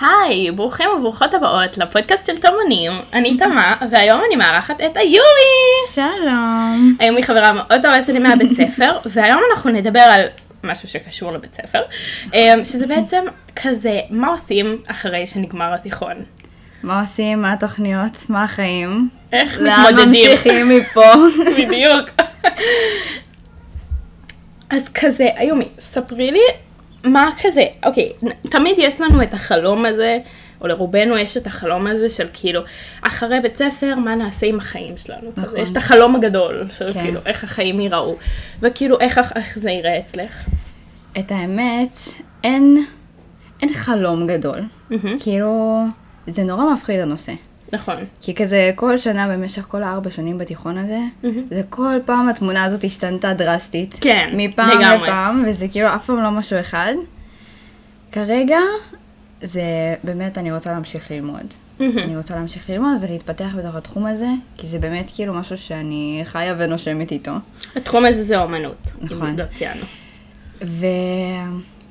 היי, ברוכים וברוכות הבאות לפודקאסט של תומנים, אני תמה, והיום אני מארחת את איומי! שלום! איומי חברה מאוד טובה שלי מהבית ספר, והיום אנחנו נדבר על משהו שקשור לבית ספר, שזה בעצם כזה, מה עושים אחרי שנגמר התיכון? מה עושים? מה התוכניות? מה החיים? איך מתמודדים? לאן ממשיכים מפה? בדיוק! אז כזה, איומי, ספרי לי, מה כזה, אוקיי, תמיד יש לנו את החלום הזה, או לרובנו יש את החלום הזה של כאילו, אחרי בית ספר, מה נעשה עם החיים שלנו? נכון. כזה, יש את החלום הגדול של כן. כאילו, איך החיים ייראו, וכאילו, איך זה ייראה אצלך? את האמת, אין חלום גדול. כאילו, זה נורא מפחיד הנושא. נכון. כי כזה כל שנה במשך כל 4 שנים בתיכון הזה, זה כל פעם התמונה הזאת השתנתה דרסטית. כן, מפעם לגמרי. לפעם, וזה כאילו אף פעם לא משהו אחד. כרגע, זה באמת אני רוצה להמשיך ללמוד. אני רוצה להמשיך ללמוד ולהתפתח בתוך התחום הזה, כי זה באמת כאילו משהו שאני חיה ונושמת איתו. התחום הזה זה אומנות. נכון. לא ציינו.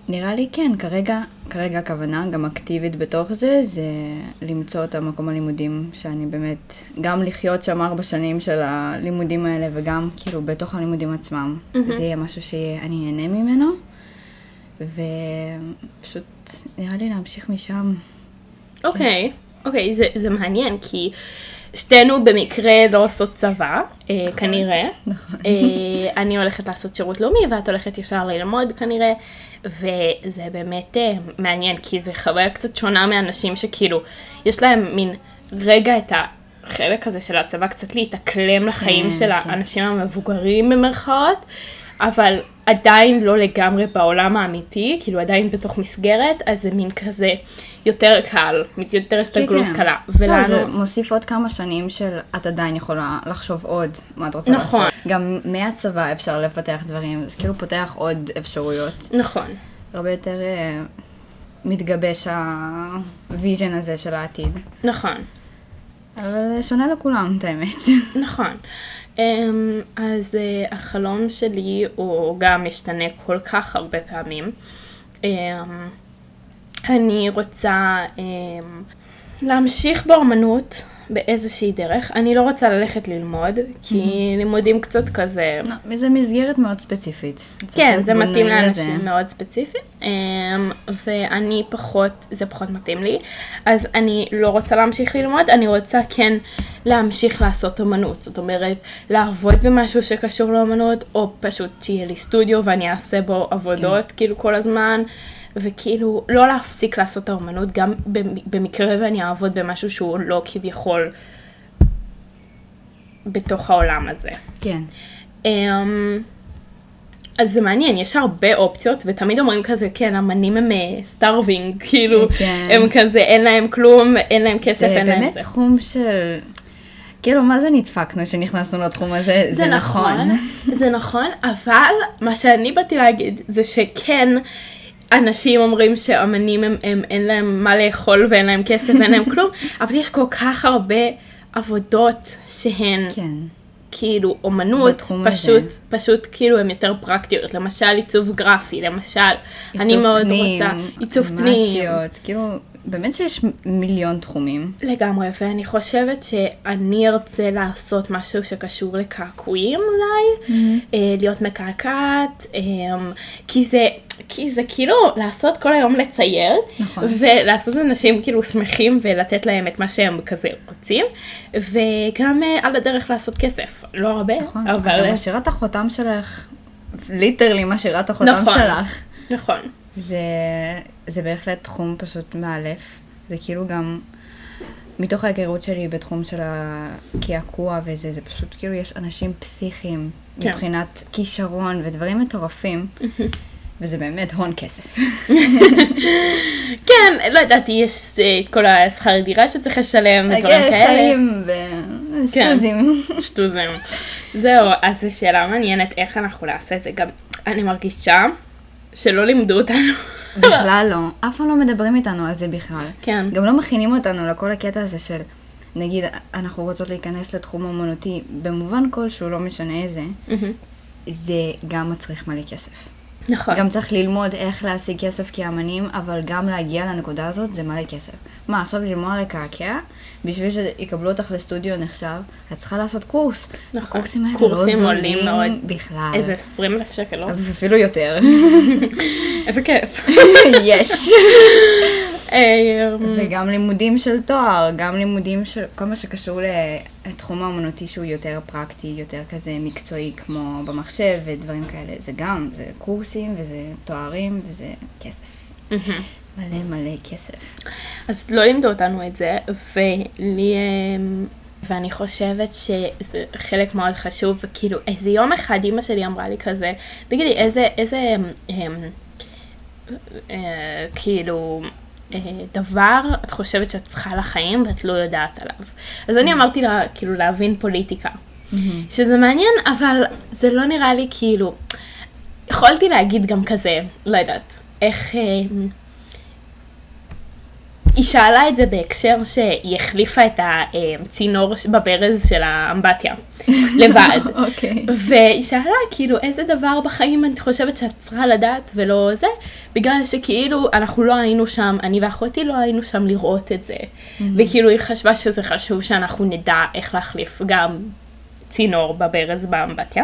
נראה לי כן, כרגע הכוונה גם אקטיבית בתוך זה, זה למצוא את המקום הלימודים שאני באמת, גם לחיות שם 4 שנים של הלימודים האלה וגם כאילו בתוך הלימודים עצמם. זה יהיה משהו שאני אהנה ממנו, ופשוט נראה לי להמשיך משם. אוקיי, זה מעניין כי שתינו במקרה לא עושות צבא, כנראה. נכון. אני הולכת לעשות שירות לאומי, ואת הולכת ישר ללמוד כנראה, וזה באמת מעניין, כי זה חוויה קצת שונה מאנשים שכאילו, יש להם מין רגע את החלק הזה של הצבא, קצת להתאקלם לחיים של האנשים המבוגרים במרכאות, אבל עדיין לא לגמרי בעולם האמיתי, כאילו עדיין בתוך מסגרת, אז זה מין כזה יותר קל, יותר הסתגלות קלה. זה מוסיף עוד כמה שנים של את עדיין יכולה לחשוב עוד מה את רוצה לעשות. גם מהצבא אפשר לפתח דברים, זה כאילו פותח עוד אפשרויות. נכון. הרבה יותר מתגבש הוויז'ן הזה של העתיד. נכון. אבל שונה לכולם, את האמת. נכון. אז החלום שלי הוא גם משתנה כל כך הרבה פעמים. אני רוצה להמשיך באומנות באיזושהי דרך. אני לא רוצה ללכת ללמוד, כי לימודים קצת כזה... זה מסגרת מאוד ספציפית. כן, זה מתאים לאנשים מאוד ספציפיים. ואני פחות, זה פחות מתאים לי. אז אני לא רוצה להמשיך ללמוד, אני רוצה כן להמשיך לעשות אומנות. זאת אומרת, לעבוד במשהו שקשור לאומנות, או פשוט שיהיה לי סטודיו ואני אעשה בו עבודות, כאילו כל הזמן. וכאילו, לא להפסיק לעשות את האומנות, גם במקרה ואני אעבוד במשהו שהוא לא כביכול בתוך העולם הזה. כן. אז זה מעניין, יש הרבה אופציות, ותמיד אומרים כזה, כן, אמנים הם סטארבינג, כאילו, הם כזה, אין להם כלום, אין להם כסף, אין להם זה. זה באמת תחום של... כאילו, מה זה נדפקנו שנכנסנו לתחום הזה? זה נכון. זה נכון, אבל מה שאני באתי להגיד זה שכן, אנשים אומרים שאמנים הם אין להם מה לאכול ואין להם כסף ואין להם כלום, אבל יש כל כך הרבה עבודות שהן כאילו אומנות, פשוט כאילו הן יותר פרקטיות, למשל עיצוב גרפי, למשל, אני מאוד רוצה, עיצוב פנים, כאילו באמת שיש מיליון תחומים. לגמרי, ואני חושבת שאני ארצה לעשות משהו שקשור לקעקועים אולי, להיות מקעקעת, כי זה כאילו לעשות כל היום לצייר, ולעשות אנשים כאילו שמחים ולתת להם את מה שהם כזה רוצים, וגם על הדרך לעשות כסף, לא הרבה, אבל... אתה משאירה את החותם שלך, ליטרלי משאירה את החותם שלך. נכון. זה בהחלט תחום פשוט מאלף, זה כאילו גם מתוך ההיכרות שלי בתחום של הקעקוע וזה, זה פשוט כאילו יש אנשים פסיכיים מבחינת כישרון ודברים מטורפים, וזה באמת הון כסף. כן, לא ידעתי, יש את כל השכר דירה שצריך לשלם ודברים כאלה. חיים ושטוזים. שטוזים. זהו, אז זו שאלה מעניינת איך אנחנו נעשה את זה, גם אני מרגישה שלא לימדו אותנו. בכלל לא. אף פעם לא מדברים איתנו על זה בכלל. כן. גם לא מכינים אותנו לכל הקטע הזה של, נגיד, אנחנו רוצות להיכנס לתחום אומנותי, במובן כלשהו, לא משנה איזה, זה גם מצריך מלא כסף. נכון. גם צריך ללמוד איך להשיג כסף כאמנים, אבל גם להגיע לנקודה הזאת זה מלא כסף. מה, עכשיו ללמוד לקעקע? בשביל שיקבלו אותך לסטודיו נחשב, את צריכה לעשות קורס. נכון. הקורסים האלה לא זולים מאוד. בכלל. איזה 20,000 שקל, לא? אפילו יותר. איזה כיף. יש. וגם לימודים של תואר, גם לימודים של כל מה שקשור לתחום האמנותי שהוא יותר פרקטי, יותר כזה מקצועי כמו במחשב ודברים כאלה. זה גם, זה קורסים וזה תוארים וזה כסף. מלא מלא כסף. אז לא לימדו אותנו את זה, ואני חושבת שזה חלק מאוד חשוב, וכאילו איזה יום אחד אמא שלי אמרה לי כזה, תגידי איזה כאילו דבר את חושבת שאת צריכה לחיים ואת לא יודעת עליו. אז אני אמרתי לה, כאילו להבין פוליטיקה, שזה מעניין, אבל זה לא נראה לי כאילו, יכולתי להגיד גם כזה, לא יודעת, איך היא שאלה את זה בהקשר שהיא החליפה את הצינור בברז של האמבטיה לבד. והיא שאלה כאילו איזה דבר בחיים אני חושבת שאת צריכה לדעת ולא זה, בגלל שכאילו אנחנו לא היינו שם, אני ואחותי לא היינו שם לראות את זה. וכאילו היא חשבה שזה חשוב שאנחנו נדע איך להחליף גם צינור בברז באמבטיה.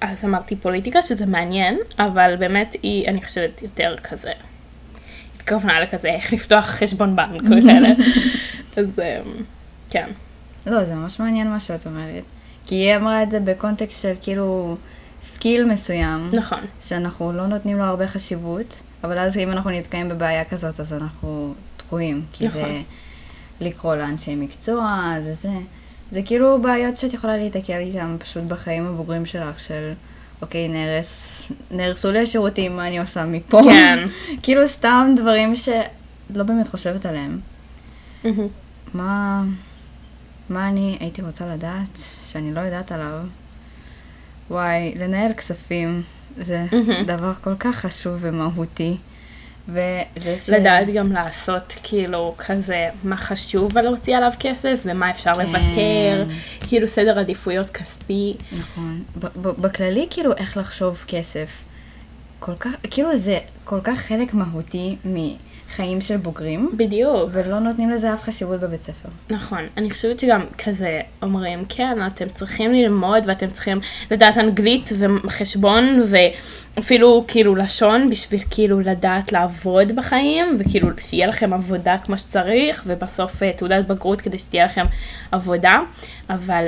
אז אמרתי פוליטיקה, שזה מעניין, אבל באמת היא, אני חושבת, יותר כזה, התכוונה לכזה, איך לפתוח חשבון בנק וכאלה. אז כן. לא, זה ממש מעניין מה שאת אומרת. כי היא אמרה את זה בקונטקסט של כאילו סקיל מסוים. נכון. שאנחנו לא נותנים לו הרבה חשיבות, אבל אז אם אנחנו נתקעים בבעיה כזאת, אז אנחנו תקועים. כי נכון. זה לקרוא לאנשי מקצוע, זה. זה כאילו בעיות שאת יכולה להתעכל איתם פשוט בחיים הבוגרים שלך, של אוקיי, נהרסו לי השירותים, מה אני עושה מפה? כן. כאילו סתם דברים שלא באמת חושבת עליהם. מה אני הייתי רוצה לדעת שאני לא יודעת עליו? וואי, לנהל כספים זה דבר כל כך חשוב ומהותי. לדעת גם לעשות כאילו כזה מה חשוב להוציא עליו כסף ומה אפשר לוותר, כאילו סדר עדיפויות כספי. נכון, בכללי כאילו איך לחשוב כסף, כאילו זה כל כך חלק מהותי מחיים של בוגרים. בדיוק. ולא נותנים לזה אף חשיבות בבית ספר. נכון, אני חושבת שגם כזה אומרים, כן, אתם צריכים ללמוד ואתם צריכים לדעת אנגלית וחשבון ואפילו כאילו לשון בשביל כאילו לדעת לעבוד בחיים וכאילו שיהיה לכם עבודה כמו שצריך ובסוף תעודת בגרות כדי שתהיה לכם עבודה, אבל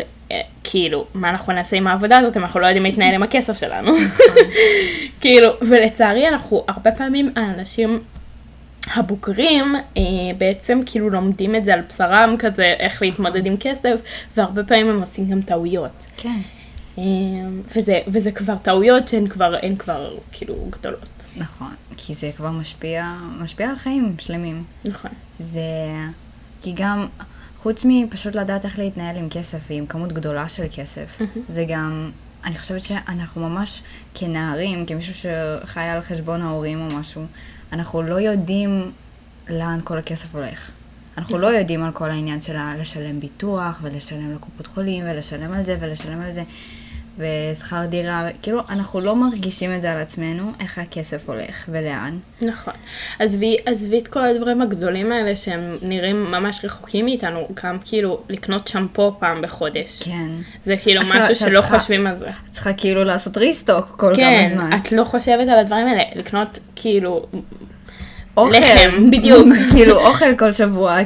כאילו, מה אנחנו נעשה עם העבודה הזאת? אנחנו לא יודעים להתנהל עם הכסף שלנו. כאילו, ולצערי אנחנו הרבה פעמים האנשים הבוגרים בעצם כאילו לומדים את זה על בשרם כזה, איך להתמודד עם כסף, והרבה פעמים הם עושים גם טעויות. כן. וזה כבר טעויות שהן כבר כאילו גדולות. נכון, כי זה כבר משפיע על חיים שלמים. נכון. זה, כי גם חוץ מפשוט לדעת איך להתנהל עם כסף ועם כמות גדולה של כסף, זה גם, אני חושבת שאנחנו ממש כנערים, כמישהו שחי על חשבון ההורים או משהו, אנחנו לא יודעים לאן כל הכסף הולך. אנחנו לא יודעים על כל העניין של לשלם ביטוח ולשלם לקופות חולים ולשלם על זה ולשלם על זה ושכר דירה, כאילו אנחנו לא מרגישים את זה על עצמנו, איך הכסף הולך ולאן. נכון. עזבי את כל הדברים הגדולים האלה שהם נראים ממש רחוקים מאיתנו, גם כאילו לקנות שמפו פעם בחודש. כן. זה כאילו משהו שלא חושבים על זה. את צריכה כאילו לעשות ריסטוק כל כמה זמן. כן, את לא חושבת על הדברים האלה, לקנות כאילו לחם, בדיוק. כאילו אוכל כל שבוע,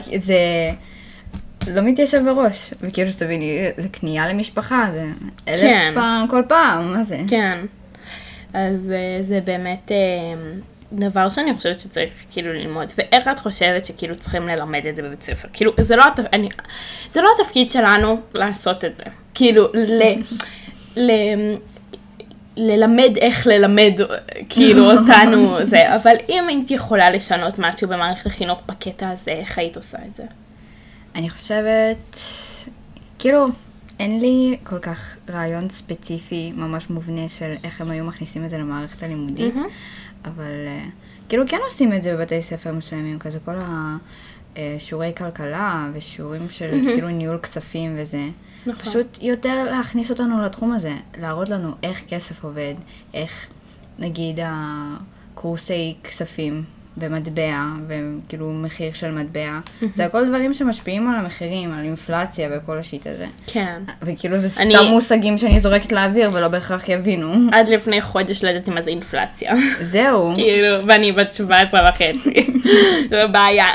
זה לא מתיישב בראש, וכאילו שתביני, זה קנייה למשפחה, זה 1,000 פעם, כל פעם, מה זה? כן, אז זה באמת דבר שאני חושבת שצריך כאילו ללמוד, ואיך את חושבת שכאילו צריכים ללמד את זה בבית ספר? כאילו, זה לא התפקיד שלנו לעשות את זה, כאילו, ללמד איך ללמד כאילו אותנו זה, אבל אם היית יכולה לשנות משהו במערכת החינוך בקטע הזה, איך היית עושה את זה? אני חושבת, כאילו, אין לי כל כך רעיון ספציפי ממש מובנה של איך הם היו מכניסים את זה למערכת הלימודית, אבל כאילו כן עושים את זה בבתי ספר מסוימים, כזה כל השיעורי כלכלה ושיעורים של כאילו ניהול כספים וזה, נכון. פשוט יותר להכניס אותנו לתחום הזה, להראות לנו איך כסף עובד, איך נגיד הקורסי כספים ומטבע, וכאילו מחיר של מטבע, זה הכל דברים שמשפיעים על המחירים, על אינפלציה וכל השיט הזה. כן. וכאילו זה סתם מושגים שאני זורקת לאוויר ולא בהכרח יבינו. עד לפני חודש לא ידעתי מה זה אינפלציה. זהו. כאילו, ואני בת 17.5. זה בעיה.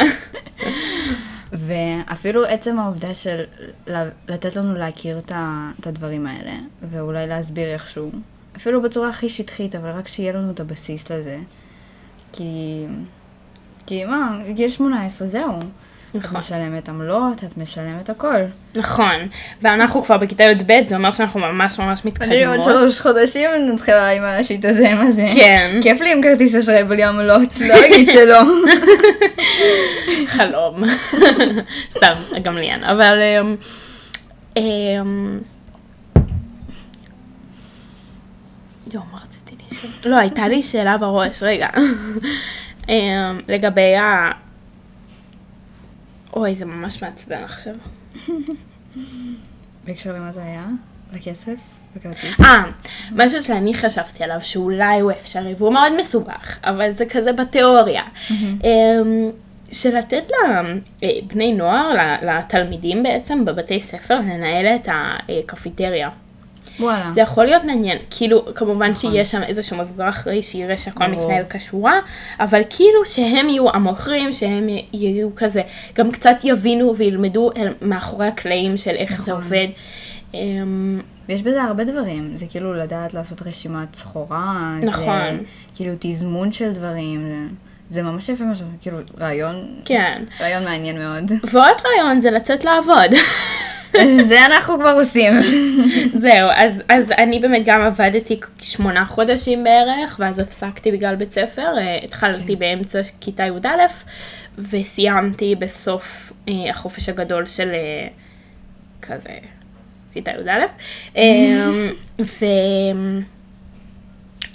ואפילו עצם העובדה של לתת לנו להכיר את הדברים האלה, ואולי להסביר איכשהו, אפילו בצורה הכי שטחית, אבל רק שיהיה לנו את הבסיס לזה. כי מה, גיל 18 זהו. נכון. את משלמת עמלות, את משלמת הכל. נכון, ואנחנו כבר בכיתה י"ב, זה אומר שאנחנו ממש ממש מתקדמות. עוד 3 חודשים נתחילה עם השיט הזה, מה זה? כן. כיף לי עם כרטיס אשראי בלי עמלות, לא אגיד שלא. חלום. סתם, גם ליאן. אבל... יום, רציתי לשאול. לא, הייתה לי שאלה בראש, רגע. לגבי ה... אוי, זה ממש מעצבן עכשיו. בקשר למה זה היה? לכסף? בכרטיס? משהו שאני חשבתי עליו שאולי הוא אפשרי, והוא מאוד מסובך, אבל זה כזה בתיאוריה. שלתת לבני נוער, לתלמידים בעצם בבתי ספר, לנהל את הקפיטריה. וואלה. זה יכול להיות מעניין, כאילו כמובן נכון. שיש שם איזשהו מבוגר אחרי שיראה שהכל מתנהל כשורה, אבל כאילו שהם יהיו המוכרים, שהם יהיו כזה, גם קצת יבינו וילמדו מאחורי הקלעים של איך נכון. זה עובד. ויש בזה הרבה דברים, זה כאילו לדעת לעשות רשימת סחורה, נכון. זה כאילו תזמון של דברים, זה ממש יפה משהו, כאילו רעיון, כן. רעיון מעניין מאוד. ועוד רעיון זה לצאת לעבוד. זה אנחנו כבר עושים. זהו, אז אני באמת גם עבדתי 8 חודשים בערך, ואז הפסקתי בגלל בית ספר, התחלתי באמצע כיתה י"א, וסיימתי בסוף החופש הגדול של כזה כיתה י"א,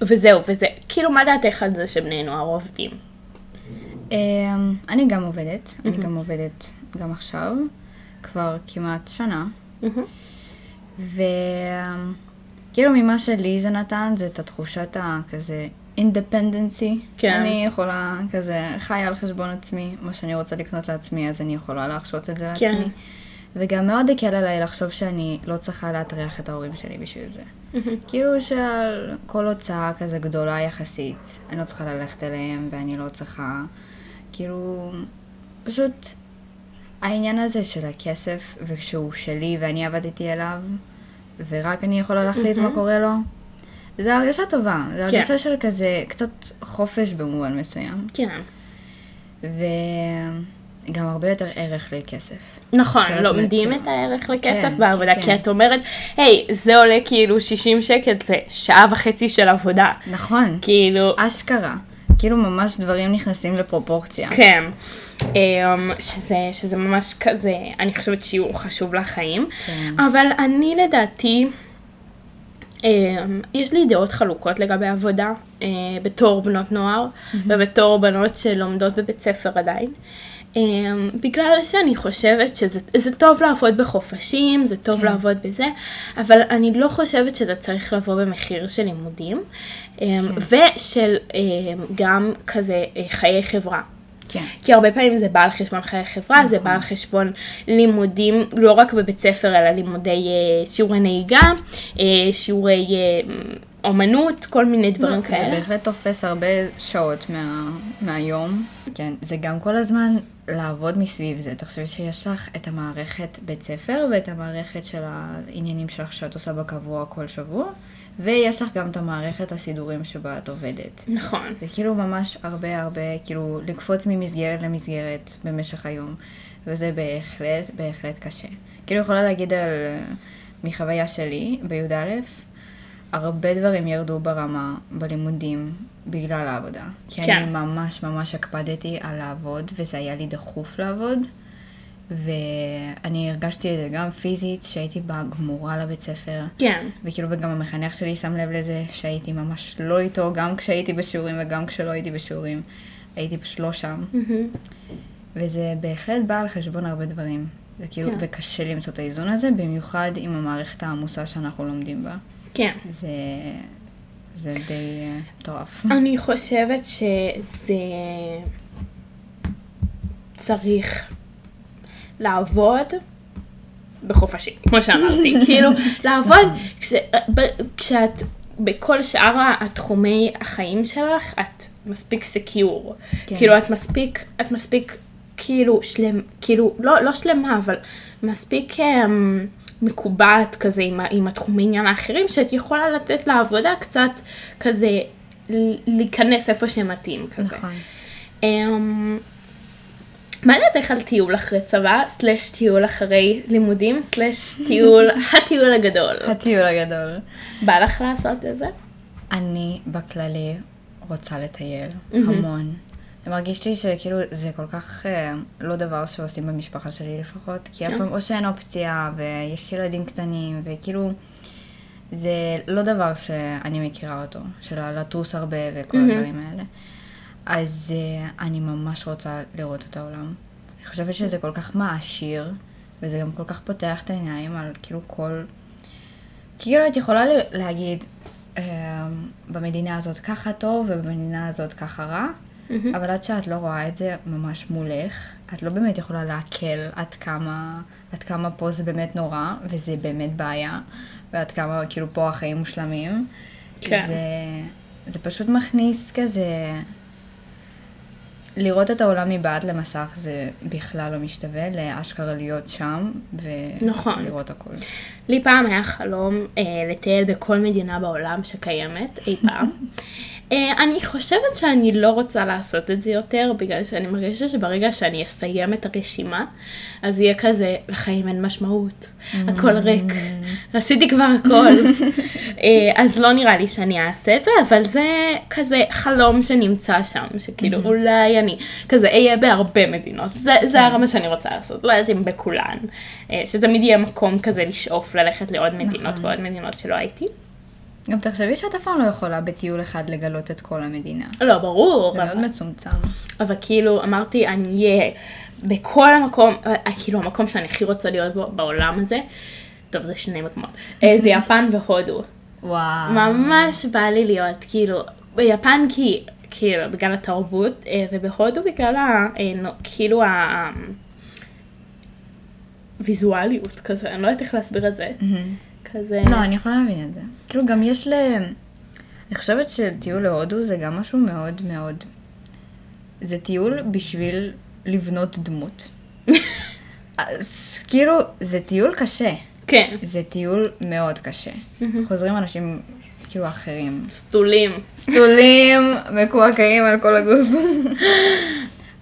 וזהו, וזה, כאילו מה דעתך על זה שבני נוער עובדים? אני גם עובדת, גם עכשיו. כבר כמעט שנה. וכאילו ממה שלי זה נתן, זה את התחושת הכזה אינדפנדנסי. כן. אני יכולה כזה חיה על חשבון עצמי, מה שאני רוצה לקנות לעצמי, אז אני יכולה להחשות את זה לעצמי. כן. וגם מאוד הקל עליי לחשוב שאני לא צריכה להטריח את ההורים שלי בשביל זה. כאילו שכל הוצאה כזה גדולה יחסית, אני לא צריכה ללכת אליהם, ואני לא צריכה, כאילו, פשוט... העניין הזה של הכסף, וכשהוא שלי ואני עבדתי עליו, ורק אני יכולה להחליט מה קורה לו, זה הרגשה טובה. זה הרגשה של כזה, קצת חופש במובן מסוים. כן. וגם הרבה יותר ערך לכסף. נכון, לומדים את הערך לכסף בעבודה, כי את אומרת, היי, זה עולה כאילו 60 שקל, זה 1.5 שעות של עבודה. נכון. כאילו... אשכרה. כאילו ממש דברים נכנסים לפרופורציה. כן. שזה ממש כזה, אני חושבת שיעור חשוב לחיים. כן. אבל אני לדעתי, יש לי דעות חלוקות לגבי עבודה, בתור בנות נוער, ובתור בנות שלומדות בבית ספר עדיין. בגלל שאני חושבת שזה טוב לעבוד בחופשים, זה טוב לעבוד בזה, אבל אני לא חושבת שזה צריך לבוא במחיר של לימודים, ושל גם כזה חיי חברה. כי הרבה פעמים זה בא על חשבון חיי חברה, זה בא על חשבון לימודים, לא רק בבית ספר, אלא לימודי שיעורי נהיגה, שיעורי אומנות, כל מיני דברים כאלה. זה בהחלט תופס הרבה שעות מהיום. כן, זה גם כל הזמן לעבוד מסביב זה. תחשבי שיש לך את המערכת בית ספר, ואת המערכת של העניינים שלך שאת עושה בקבוע כל שבוע, ויש לך גם את המערכת הסידורים שבה את עובדת. נכון. זה כאילו ממש הרבה הרבה, כאילו לקפוץ ממסגרת למסגרת במשך היום, וזה בהחלט, בהחלט קשה. כאילו יכולה להגיד על מחוויה שלי בי"א, הרבה דברים ירדו ברמה, בלימודים, בגלל העבודה. כי כן. אני ממש ממש הקפדתי על לעבוד, וזה היה לי דחוף לעבוד, ואני הרגשתי את זה גם פיזית, שהייתי בה גמורה לבית ספר. כן. וכאילו, וגם המחנך שלי שם לב לזה, שהייתי ממש לא איתו, גם כשהייתי בשיעורים וגם כשלא הייתי בשיעורים. הייתי פשוט לא שם. וזה בהחלט בא על חשבון הרבה דברים. זה כאילו, וקשה למצוא את האיזון הזה, במיוחד עם המערכת העמוסה שאנחנו לומדים בה. כן. זה די טורף. אני חושבת שזה צריך לעבוד בחופשי, כמו שאמרתי. כאילו, לעבוד כשאת בכל שאר התחומי החיים שלך, את מספיק סקיור. כאילו, את מספיק כאילו שלם, כאילו, לא שלמה, אבל מספיק מקובעת כזה עם התחומי עניין האחרים, שאת יכולה לתת לעבודה קצת כזה, להיכנס איפה שמתאים כזה. נכון. מה לדעת על טיול אחרי צבא, סלש טיול אחרי לימודים, סלש טיול, הטיול הגדול. הטיול הגדול. בא לך לעשות את זה? אני בכללי רוצה לטייל המון. זה מרגיש לי שכאילו זה כל כך לא דבר שעושים במשפחה שלי לפחות, כי אף פעם או שאין אופציה ויש ילדים קטנים וכאילו זה לא דבר שאני מכירה אותו, של לטוס הרבה וכל הדברים האלה. אז אני ממש רוצה לראות את העולם. אני חושבת שזה כל כך מעשיר, וזה גם כל כך פותח את העיניים על כאילו כל... כאילו את יכולה להגיד, במדינה הזאת ככה טוב, ובמדינה הזאת ככה רע, אבל עד שאת לא רואה את זה ממש מולך, את לא באמת יכולה להקל עד כמה פה זה באמת נורא, וזה באמת בעיה, ועד כמה כאילו פה החיים מושלמים. כן. זה פשוט מכניס כזה... לראות את העולם מבעד למסך זה בכלל לא משתווה, לאשכרה להיות שם ולראות הכל. לי פעם היה חלום לטייל בכל מדינה בעולם שקיימת אי פעם. אני חושבת שאני לא רוצה לעשות את זה יותר, בגלל שאני מרגישה שברגע שאני אסיים את הרשימה, אז יהיה כזה, לחיים אין משמעות, הכל ריק, עשיתי כבר הכל. אז לא נראה לי שאני אעשה את זה, אבל זה כזה חלום שנמצא שם, שכאילו אולי אני כזה אהיה בהרבה מדינות, זה הרמה שאני רוצה לעשות, לא יודעת אם בכולן, שתמיד יהיה מקום כזה לשאוף ללכת לעוד מדינות ועוד מדינות שלא הייתי. גם תחשבי שאת אף פעם לא יכולה בטיול אחד לגלות את כל המדינה. לא, ברור. זה מאוד מצומצם. אבל כאילו, אמרתי, אני אהיה בכל המקום, כאילו המקום שאני הכי רוצה להיות בו בעולם הזה, טוב, זה שני מקומות, זה יפן והודו. וואו. ממש בא לי להיות, כאילו, ביפן כאילו, בגלל התרבות, ובהודו בגלל כאילו הוויזואליות כזה, אני לא יודעת איך להסביר את זה. כזה... לא, אני יכולה להבין את זה. כאילו גם יש אני חושבת שטיול להודו זה גם משהו מאוד מאוד... זה טיול בשביל לבנות דמות. אז כאילו, זה טיול קשה. כן. זה טיול מאוד קשה. חוזרים אנשים כאילו אחרים. סטולים, מקועקעים על כל הגוף.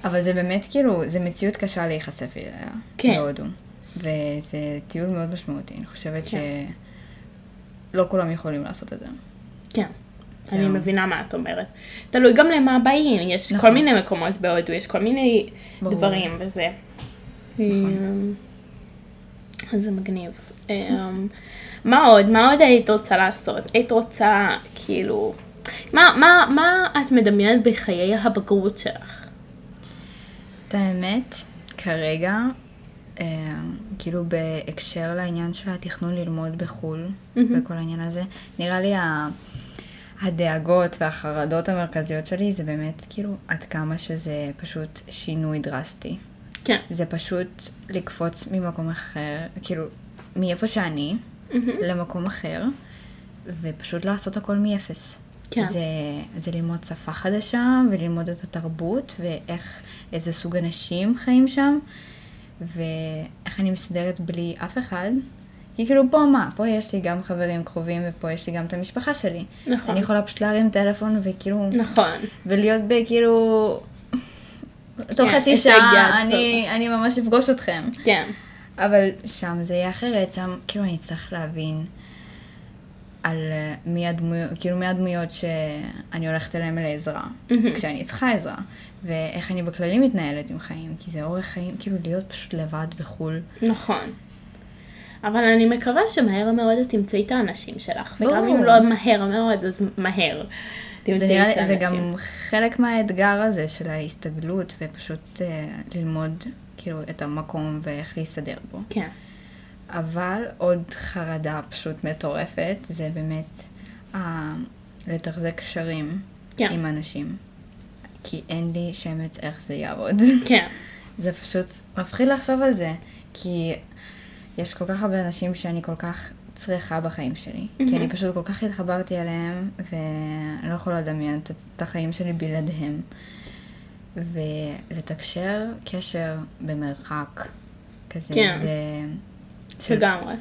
אבל זה באמת כאילו, זה מציאות קשה להיחשף אליה. כן. להודו. וזה טיול מאוד משמעותי, אני חושבת שלא כולם יכולים לעשות את זה. כן, אני מבינה מה את אומרת. תלוי גם למה באים, יש כל מיני מקומות בהודו, יש כל מיני דברים וזה. אז זה מגניב. מה עוד היית רוצה לעשות? היית רוצה, כאילו, מה את מדמיינת בחיי הבגרות שלך? את האמת, כרגע, כאילו בהקשר לעניין של התכנון ללמוד בחול וכל העניין הזה, נראה לי הדאגות והחרדות המרכזיות שלי זה באמת כאילו עד כמה שזה פשוט שינוי דרסטי. כן. זה פשוט לקפוץ ממקום אחר, כאילו מאיפה שאני למקום אחר, ופשוט לעשות הכל מאפס. כן. זה ללמוד שפה חדשה וללמוד את התרבות ואיך, איזה סוג אנשים חיים שם. ואיך אני מסדרת בלי אף אחד, כי כאילו פה מה? פה יש לי גם חברים קרובים ופה יש לי גם את המשפחה שלי. נכון. אני יכולה פשוט להרים טלפון וכאילו... נכון. ולהיות בכאילו... תוך חצי שעה אני ממש אפגוש אתכם. כן. אבל שם זה יהיה אחרת, שם כאילו אני צריך להבין על מי הדמויות שאני הולכת אליהם לעזרה, כשאני צריכה עזרה. ואיך אני בכללי מתנהלת עם חיים, כי זה אורח חיים, כאילו להיות פשוט לבד בחול. נכון. אבל אני מקווה שמהר מאוד את תמצאי את האנשים שלך, וגם אם לא מהר מאוד, אז מהר תמצאי את האנשים. זה גם חלק מהאתגר הזה של ההסתגלות, ופשוט ללמוד כאילו, את המקום ואיך להסתדר בו. כן. אבל עוד חרדה פשוט מטורפת, זה באמת לתחזק קשרים עם אנשים. כי אין לי שמץ איך זה יעבוד. כן. זה פשוט מפחיד לחשוב על זה, כי יש כל כך הרבה אנשים שאני כל כך צריכה בחיים שלי. כי אני פשוט כל כך התחברתי אליהם, ולא יכולה לדמיין את החיים שלי בלעדיהם. ולתקשר קשר במרחק כזה, זה... שגמרי.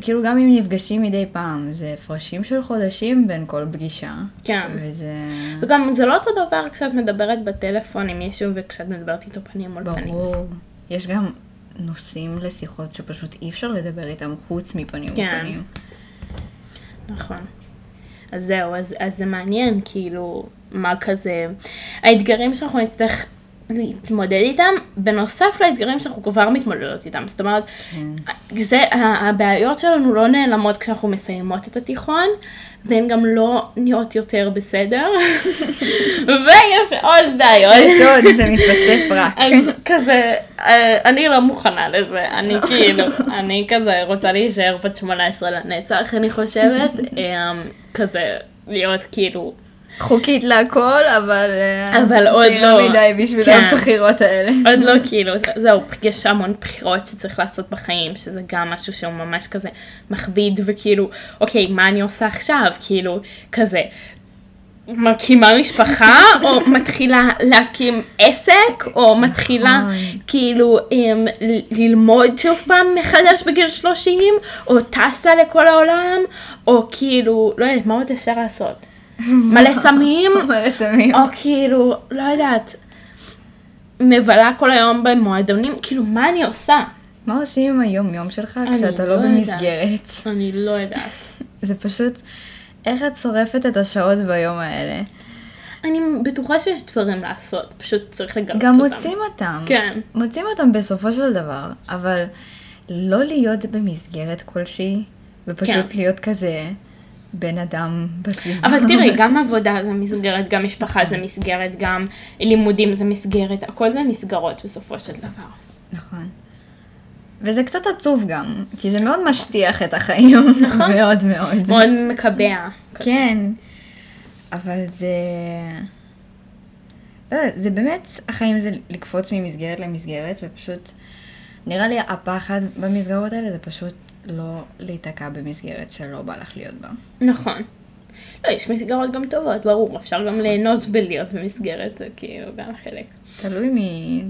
כאילו גם אם נפגשים מדי פעם, זה הפרשים של חודשים בין כל פגישה. כן. וזה... וגם זה לא אותו דבר כשאת מדברת בטלפון עם מישהו וכשאת מדברת איתו פנים מול פנים. ברור. יש גם נושאים לשיחות שפשוט אי אפשר לדבר איתם חוץ מפנים ופנים. נכון. אז זהו, אז זה מעניין, כאילו, מה כזה... האתגרים שאנחנו נצטרך... להתמודד איתם, בנוסף לאתגרים שאנחנו כבר מתמודדות איתם. זאת אומרת, זה, הבעיות שלנו לא נעלמות כשאנחנו מסיימות את התיכון, והן גם לא נהיות יותר בסדר. ויש עוד בעיות. יש עוד, זה מתווסף רק. אז כזה, אני לא מוכנה לזה. אני כאילו, אני כזה רוצה להישאר בת 18 לנצח, אני חושבת. כזה, להיות כאילו, חוקית להכל, אבל עוד לא. זה מדי בשביל הבחירות האלה. עוד לא, כאילו, זהו, יש המון בחירות שצריך לעשות בחיים, שזה גם משהו שהוא ממש כזה מכביד, וכאילו, אוקיי, מה אני עושה עכשיו? כאילו, כזה, מקימה משפחה, או מתחילה להקים עסק, או מתחילה, כאילו, ללמוד שוב פעם מחדש בגיל 30, או טסה לכל העולם, או כאילו, לא יודעת, מה עוד אפשר לעשות? מלא סמים, או כאילו, לא יודעת, מבלה כל היום במועדונים, כאילו, מה אני עושה? מה עושים עם היום-יום שלך כשאתה לא במסגרת? אני לא יודעת. זה פשוט, איך את שורפת את השעות ביום האלה? אני בטוחה שיש דברים לעשות, פשוט צריך לגלות אותם. גם מוצאים אותם. כן. מוצאים אותם בסופו של דבר, אבל לא להיות במסגרת כלשהי, ופשוט להיות כזה... בן אדם בסביבה. אבל תראי, גם עבודה זה מסגרת, גם משפחה זה מסגרת, גם לימודים זה מסגרת, הכל זה מסגרות בסופו של דבר. נכון. וזה קצת עצוב גם, כי זה מאוד משטיח את החיים. נכון. מאוד מאוד. מאוד מקבע. כן. אבל זה באמת, החיים זה לקפוץ ממסגרת למסגרת, ופשוט, נראה לי הפחד במסגרות האלה זה פשוט, לא להתעקע במסגרת שלא בא לך להיות בה. נכון. לא, יש מסגרות גם טובות, ברור. אפשר גם ליהנות בלהיות במסגרת, כאילו, גם חלק.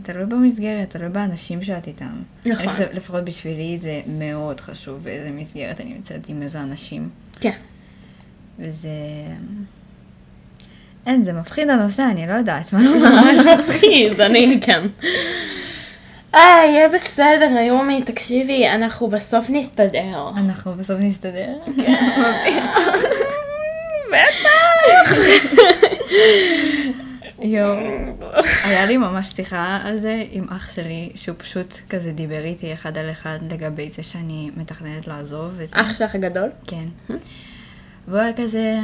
תלוי במסגרת, תלוי באנשים שאת איתם. נכון. אני חושב, לפחות בשבילי זה מאוד חשוב, ואיזה מסגרת אני מצאת עם איזה אנשים. כן. וזה... אין, זה מפחיד הנושא, אני לא יודעת. ממש מפחיד, אני כן. יהיה בסדר, איומי, תקשיבי, אנחנו בסוף נסתדר. אנחנו בסוף נסתדר? כן. בטח. יום. היה לי ממש שיחה על זה עם אח שלי, שהוא פשוט כזה דיבר איתי אחד על אחד לגבי זה שאני מתכננת לעזוב. אח שלך הגדול? כן. והוא היה כזה...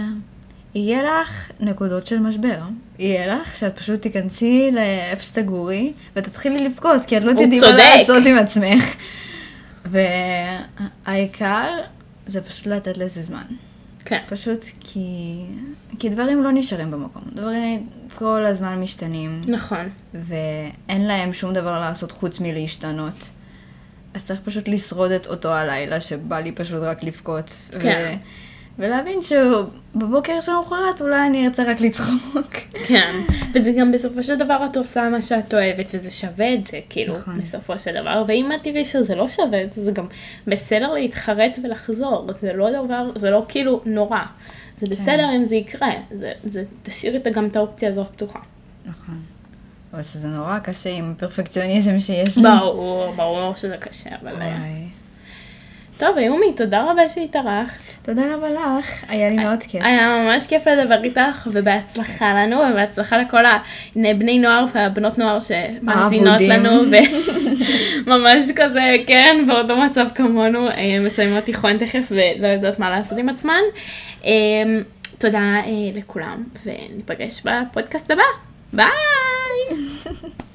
יהיה לך נקודות של משבר. יהיה לך שאת פשוט תיכנסי לאיפה שתגורי, ותתחילי לבכות, כי את לא תדעי מה לעשות עם עצמך. והעיקר זה פשוט לתת לזה זמן. כן. פשוט כי דברים לא נשארים במקום. דברים כל הזמן משתנים. נכון. ואין להם שום דבר לעשות חוץ מלהשתנות. אז צריך פשוט לשרוד את אותו הלילה שבא לי פשוט רק לבכות. כן. ולהבין שבבוקר שלאחרת אולי אני ארצה רק לצחוק. כן, וזה גם בסופו של דבר את עושה מה שאת אוהבת, וזה שווה את זה, כאילו, בסופו של דבר. ואם את תראי שזה לא שווה את זה, זה גם בסדר להתחרט ולחזור. זה לא דבר, זה לא כאילו נורא. זה בסדר אם זה יקרה. זה תשאיר גם את האופציה הזו פתוחה. נכון. אבל שזה נורא קשה עם הפרפקציוניזם שיש לי. ברור שזה קשה, אבל... טוב, איומי, תודה רבה שהתארחת. תודה רבה לך, היה לי מאוד כיף. היה ממש כיף לדבר איתך, ובהצלחה לנו, ובהצלחה לכל בני נוער והבנות נוער שמאזינות לנו, וממש כזה, כן, באותו מצב כמונו, מסיימות תיכון תכף, ולא יודעות מה לעשות עם עצמן. תודה לכולם, וניפגש בפודקאסט הבא. ביי!